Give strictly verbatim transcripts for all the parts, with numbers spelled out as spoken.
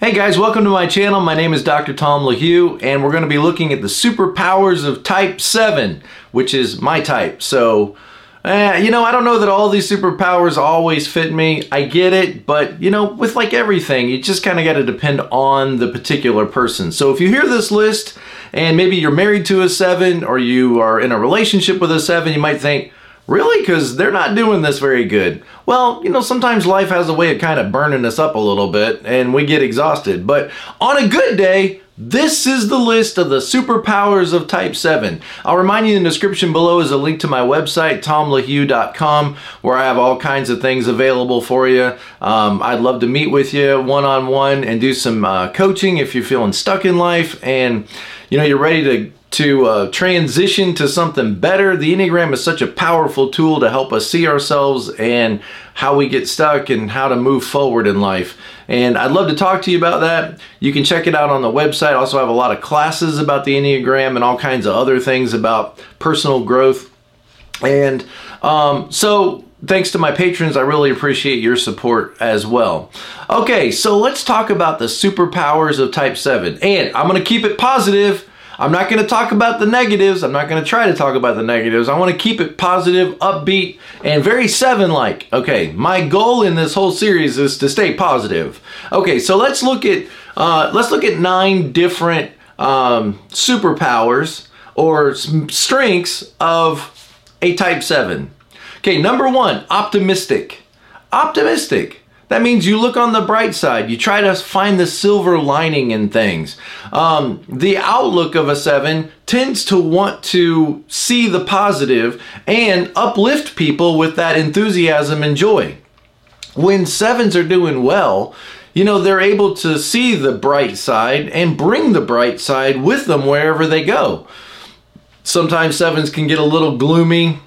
Hey guys, welcome to my channel. My name is Doctor Tom Lahue, and we're going to be looking at the superpowers of type seven, which is my type. So, eh, you know, I don't know that all these superpowers always fit me. I get it, but, you know, with like everything, you just kind of got to depend on the particular person. So if you hear this list, and maybe you're married to a seven, or you are in a relationship with a seven, you might think, really? Because they're not doing this very good. Well, you know, sometimes life has a way of kind of burning us up a little bit and we get exhausted. But on a good day, this is the list of the superpowers of type seven. I'll remind you, in the description below is a link to my website, tom lahue dot com, where I have all kinds of things available for you. Um, I'd love to meet with you one-on-one and do some uh, coaching if you're feeling stuck in life and, you know, you're ready to to uh, transition to something better. The Enneagram is such a powerful tool to help us see ourselves and how we get stuck and how to move forward in life. And I'd love to talk to you about that. You can check it out on the website. I also have a lot of classes about the Enneagram and all kinds of other things about personal growth. And um, so thanks to my patrons, I really appreciate your support as well. Okay, so let's talk about the superpowers of type seven. And I'm gonna keep it positive. I'm not going to talk about the negatives. I'm not going to try to talk about the negatives. I want to keep it positive, upbeat, and very seven-like. Okay, my goal in this whole series is to stay positive. Okay, so let's look at uh, let's look at nine different um, superpowers or strengths of a type seven. Okay, number one, optimistic. Optimistic. That means you look on the bright side. You try to find the silver lining in things. Um, the outlook of a seven tends to want to see the positive and uplift people with that enthusiasm and joy. When sevens are doing well, you know, they're able to see the bright side and bring the bright side with them wherever they go. Sometimes sevens can get a little gloomy,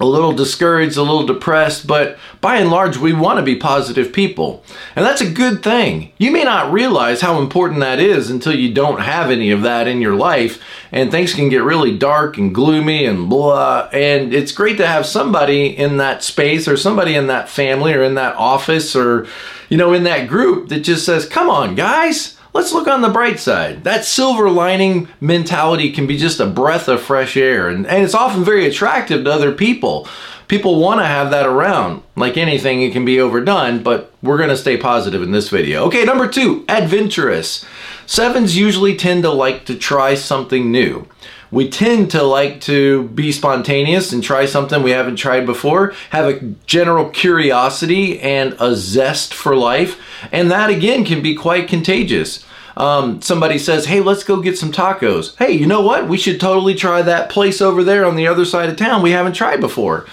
a little discouraged, a little depressed, but by and large, we want to be positive people. And that's a good thing. You may not realize how important that is until you don't have any of that in your life, and things can get really dark and gloomy and blah. And it's great to have somebody in that space or somebody in that family or in that office or, you know, in that group that just says, come on, guys. Let's look on the bright side. That silver lining mentality can be just a breath of fresh air. And, and it's often very attractive to other people. People want to have that around. Like anything, it can be overdone, but we're going to stay positive in this video. Okay, number two, adventurous. Sevens usually tend to like to try something new. We tend to like to be spontaneous and try something we haven't tried before, have a general curiosity and a zest for life. And that, again, can be quite contagious. Um, somebody says, hey, let's go get some tacos. Hey, you know what? We should totally try that place over there on the other side of town we haven't tried before.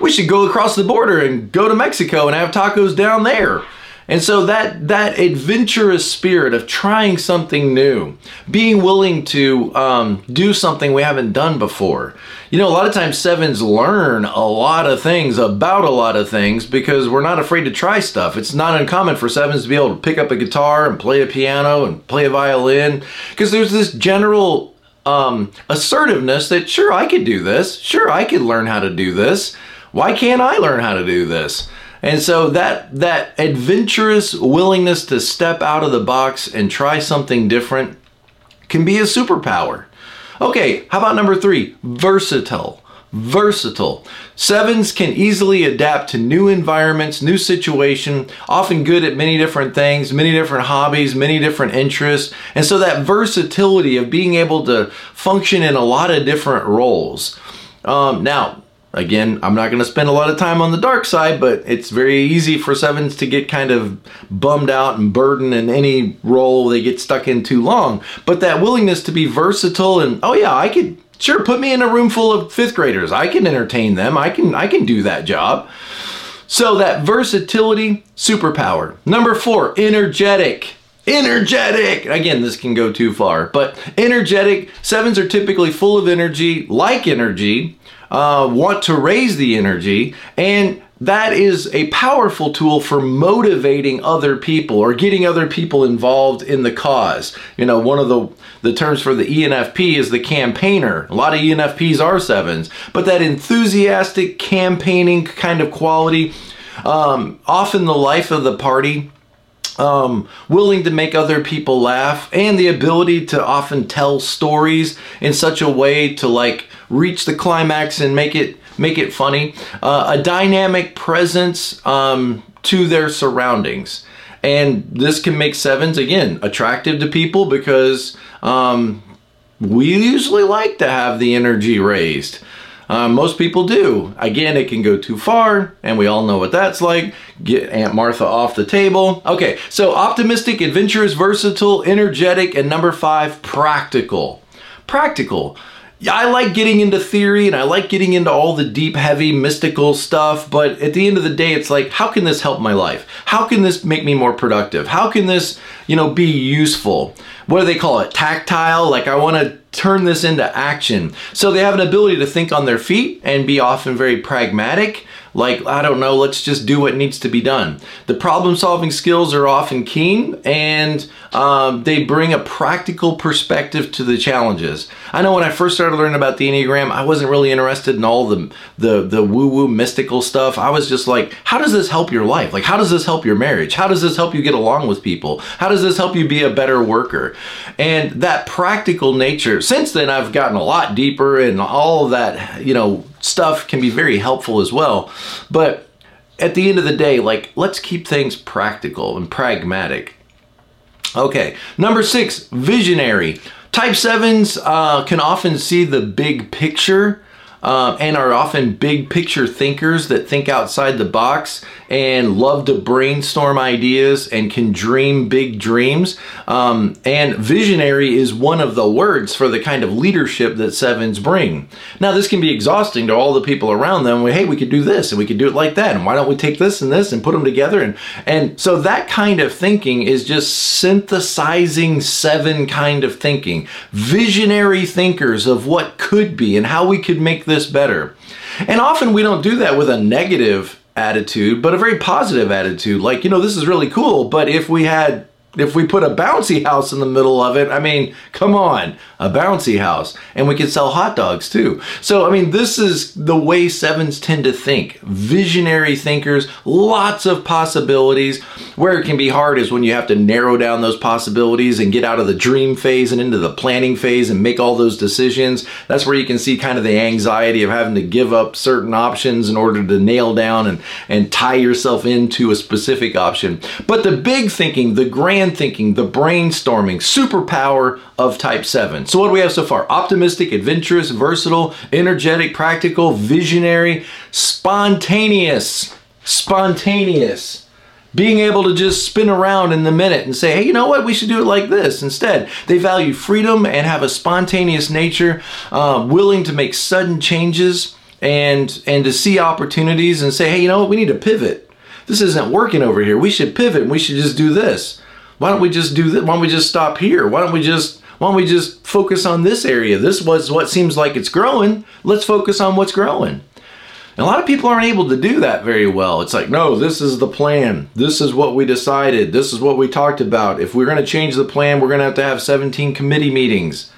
We should go across the border and go to Mexico and have tacos down there. And so that that adventurous spirit of trying something new, being willing to um, do something we haven't done before. You know, a lot of times sevens learn a lot of things about a lot of things because we're not afraid to try stuff. It's not uncommon for sevens to be able to pick up a guitar and play a piano and play a violin because there's this general um, assertiveness that, sure, I could do this. Sure, I could learn how to do this. Why can't I learn how to do this? And so that that adventurous willingness to step out of the box and try something different can be a superpower. Okay, how about number three? Versatile. Versatile. Sevens can easily adapt to new environments, new situations, often good at many different things, many different hobbies, many different interests. And so that versatility of being able to function in a lot of different roles. Um, now, Again, I'm not going to spend a lot of time on the dark side, but it's very easy for sevens to get kind of bummed out and burdened in any role they get stuck in too long. But that willingness to be versatile and, oh yeah, I could, sure, put me in a room full of fifth graders. I can entertain them. I can, I can do that job. So that versatility, superpower. Number four, energetic. Energetic! Again, this can go too far, but energetic. Sevens are typically full of energy, like energy, uh, want to raise the energy, and that is a powerful tool for motivating other people or getting other people involved in the cause. You know, one of the, the terms for the E N F P is the campaigner. A lot of E N F Ps are sevens, but that enthusiastic campaigning kind of quality, um, often the life of the party, Um, willing to make other people laugh, and the ability to often tell stories in such a way to like reach the climax and make it make it funny. Uh, a dynamic presence um, to their surroundings, and this can make sevens again attractive to people because um, we usually like to have the energy raised. Uh, most people do. Again, it can go too far, and we all know what that's like. Get Aunt Martha off the table. Okay, so optimistic, adventurous, versatile, energetic, and number five, practical. Practical. I like getting into theory, and I like getting into all the deep, heavy, mystical stuff, but at the end of the day, it's like, how can this help my life? How can this make me more productive? How can this, you know, be useful? What do they call it? Tactile? Like, I want to turn this into action. So they have an ability to think on their feet and be often very pragmatic. Like, I don't know, let's just do what needs to be done. The problem solving skills are often keen, and um, they bring a practical perspective to the challenges. I know when I first started learning about the Enneagram, I wasn't really interested in all the, the, the woo-woo mystical stuff. I was just like, how does this help your life? Like, how does this help your marriage? How does this help you get along with people? How does this help you be a better worker? And that practical nature, since then I've gotten a lot deeper, and all of that, you know, stuff can be very helpful as well. But at the end of the day, like, let's keep things practical and pragmatic. Okay, number six, visionary. Type sevens uh, can often see the big picture uh, and are often big picture thinkers that think outside the box and love to brainstorm ideas and can dream big dreams. Um, and visionary is one of the words for the kind of leadership that sevens bring. Now, this can be exhausting to all the people around them. Hey, we could do this, and we could do it like that, and why don't we take this and this and put them together? And, and so that kind of thinking is just synthesizing seven kind of thinking. Visionary thinkers of what could be and how we could make this better. And often we don't do that with a negative attitude, but a very positive attitude. Like, you know, this is really cool, but if we had, if we put a bouncy house in the middle of it, I mean, come on, a bouncy house. And we could sell hot dogs too. So, I mean, this is the way sevens tend to think. Visionary thinkers, lots of possibilities. Where it can be hard is when you have to narrow down those possibilities and get out of the dream phase and into the planning phase and make all those decisions. That's where you can see kind of the anxiety of having to give up certain options in order to nail down and, and tie yourself into a specific option. But the big thinking, the grand thinking, the brainstorming, superpower of type seven. So what do we have so far? Optimistic, adventurous, versatile, energetic, practical, visionary, spontaneous, spontaneous. Being able to just spin around in the minute and say, hey, you know what? We should do it like this instead. They value freedom and have a spontaneous nature, uh, willing to make sudden changes and, and to see opportunities and say, hey, you know what? We need to pivot. This isn't working over here. We should pivot and we should just do this. Why don't we just do that? Why don't we just stop here? Why don't we just why don't we just focus on this area? This was what seems like it's growing. Let's focus on what's growing. And a lot of people aren't able to do that very well. It's like, no, this is the plan. This is what we decided. This is what we talked about. If we're going to change the plan, we're going to have to have seventeen committee meetings.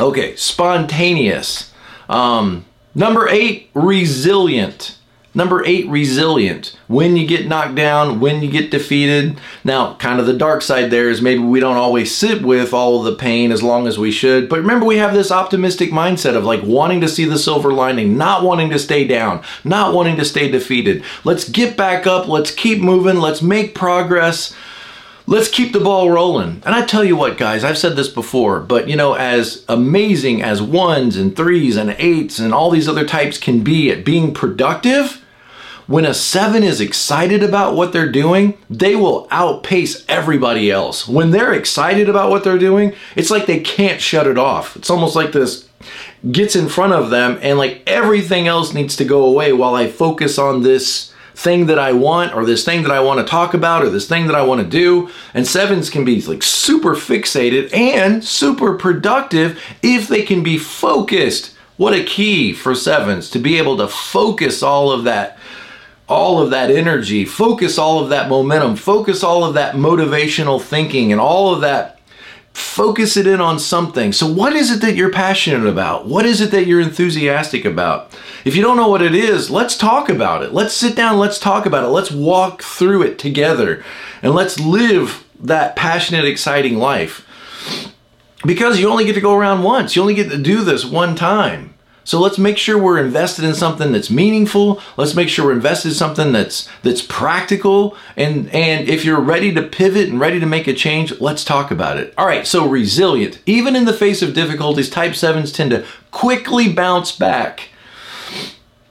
Okay, spontaneous. Um, number eight, resilient. Number eight, resilient. When you get knocked down, when you get defeated. Now, kind of the dark side there is maybe we don't always sit with all of the pain as long as we should. But remember, we have this optimistic mindset of like wanting to see the silver lining, not wanting to stay down, not wanting to stay defeated. Let's get back up. Let's keep moving. Let's make progress. Let's keep the ball rolling. And I tell you what, guys, I've said this before, but you know, as amazing as ones and threes and eights and all these other types can be at being productive, when a seven is excited about what they're doing, they will outpace everybody else. When they're excited about what they're doing, it's like they can't shut it off. It's almost like this gets in front of them and like everything else needs to go away while I focus on this thing that I want, or this thing that I want to talk about, or this thing that I want to do. And sevens can be like super fixated and super productive if they can be focused. What a key for sevens to be able to focus all of that. all of that energy, focus all of that momentum, focus all of that motivational thinking and all of that Focus it in on something. So what is it that you're passionate about? What is it that you're enthusiastic about? If you don't know what it is, let's talk about it. Let's sit down, let's talk about it. Let's walk through it together and let's live that passionate, exciting life. Because you only get to go around once. You only get to do this one time. So let's make sure we're invested in something that's meaningful. Let's make sure we're invested in something that's that's practical. And, and if you're ready to pivot and ready to make a change, let's talk about it. All right, so resilient. Even in the face of difficulties, type sevens tend to quickly bounce back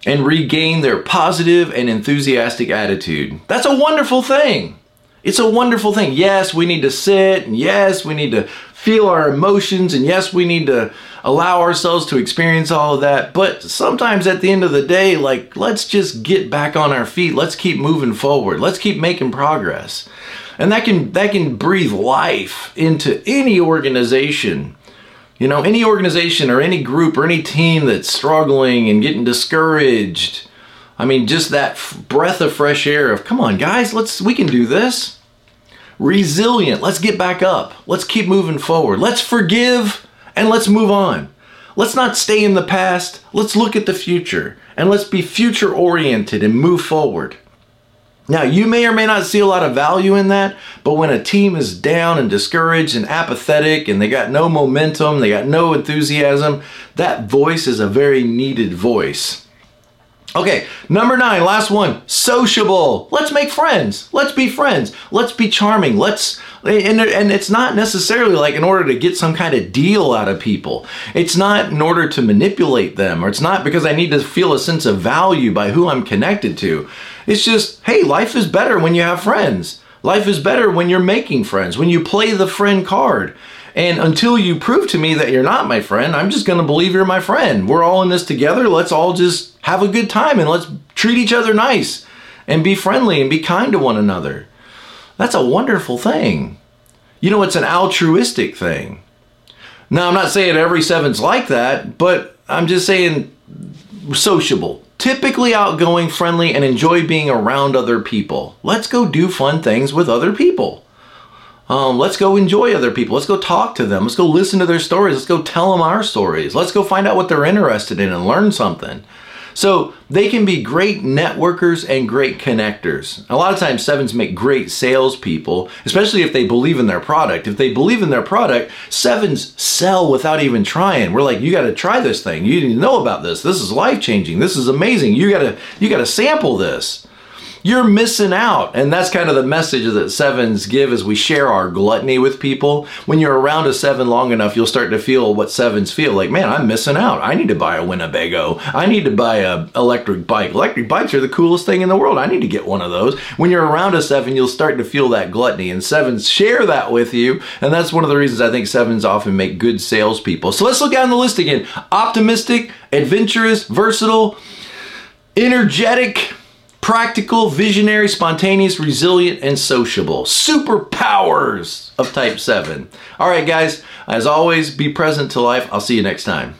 and regain their positive and enthusiastic attitude. That's a wonderful thing. It's a wonderful thing. Yes, we need to sit, and yes, we need to feel our emotions, and yes, we need to allow ourselves to experience all of that. But sometimes at the end of the day, like, let's just get back on our feet. Let's keep moving forward. Let's keep making progress. And that can that can breathe life into any organization. You know, any organization or any group or any team that's struggling and getting discouraged. I mean, just that breath of fresh air of, come on, guys, let's we can do this. Resilient. Let's get back up. Let's keep moving forward. Let's forgive and let's move on. Let's not stay in the past. Let's look at the future and let's be future oriented and move forward. Now, you may or may not see a lot of value in that, but when a team is down and discouraged and apathetic and they got no momentum, they got no enthusiasm, that voice is a very needed voice. Okay, number nine, last one, sociable. Let's make friends. Let's be friends. Let's be charming. Let's, and, and it's not necessarily like in order to get some kind of deal out of people. It's not in order to manipulate them, or it's not because I need to feel a sense of value by who I'm connected to. It's just, hey, life is better when you have friends. Life is better when you're making friends, when you play the friend card. And until you prove to me that you're not my friend, I'm just going to believe you're my friend. We're all in this together. Let's all just have a good time and let's treat each other nice and be friendly and be kind to one another. That's a wonderful thing. You know, it's an altruistic thing. Now, I'm not saying every seven's like that, but I'm just saying sociable. Typically outgoing, friendly, and enjoy being around other people. Let's go do fun things with other people. Um, let's go enjoy other people. Let's go talk to them. Let's go listen to their stories. Let's go tell them our stories. Let's go find out what they're interested in and learn something. So they can be great networkers and great connectors. A lot of times sevens make great salespeople, especially if they believe in their product. If they believe in their product, sevens sell without even trying. We're like, you got to try this thing. You didn't know about this. This is life-changing. This is amazing. You got to, you got to sample this. You're missing out. And that's kind of the message that sevens give as we share our gluttony with people. When you're around a seven long enough, you'll start to feel what sevens feel. Like, man, I'm missing out. I need to buy a Winnebago. I need to buy an electric bike. Electric bikes are the coolest thing in the world. I need to get one of those. When you're around a seven, you'll start to feel that gluttony. And sevens share that with you. And that's one of the reasons I think sevens often make good salespeople. So let's look down the list again. Optimistic, adventurous, versatile, energetic, practical, visionary, spontaneous, resilient, and sociable. Superpowers of type seven. All right, guys, as always, be present to life. I'll see you next time.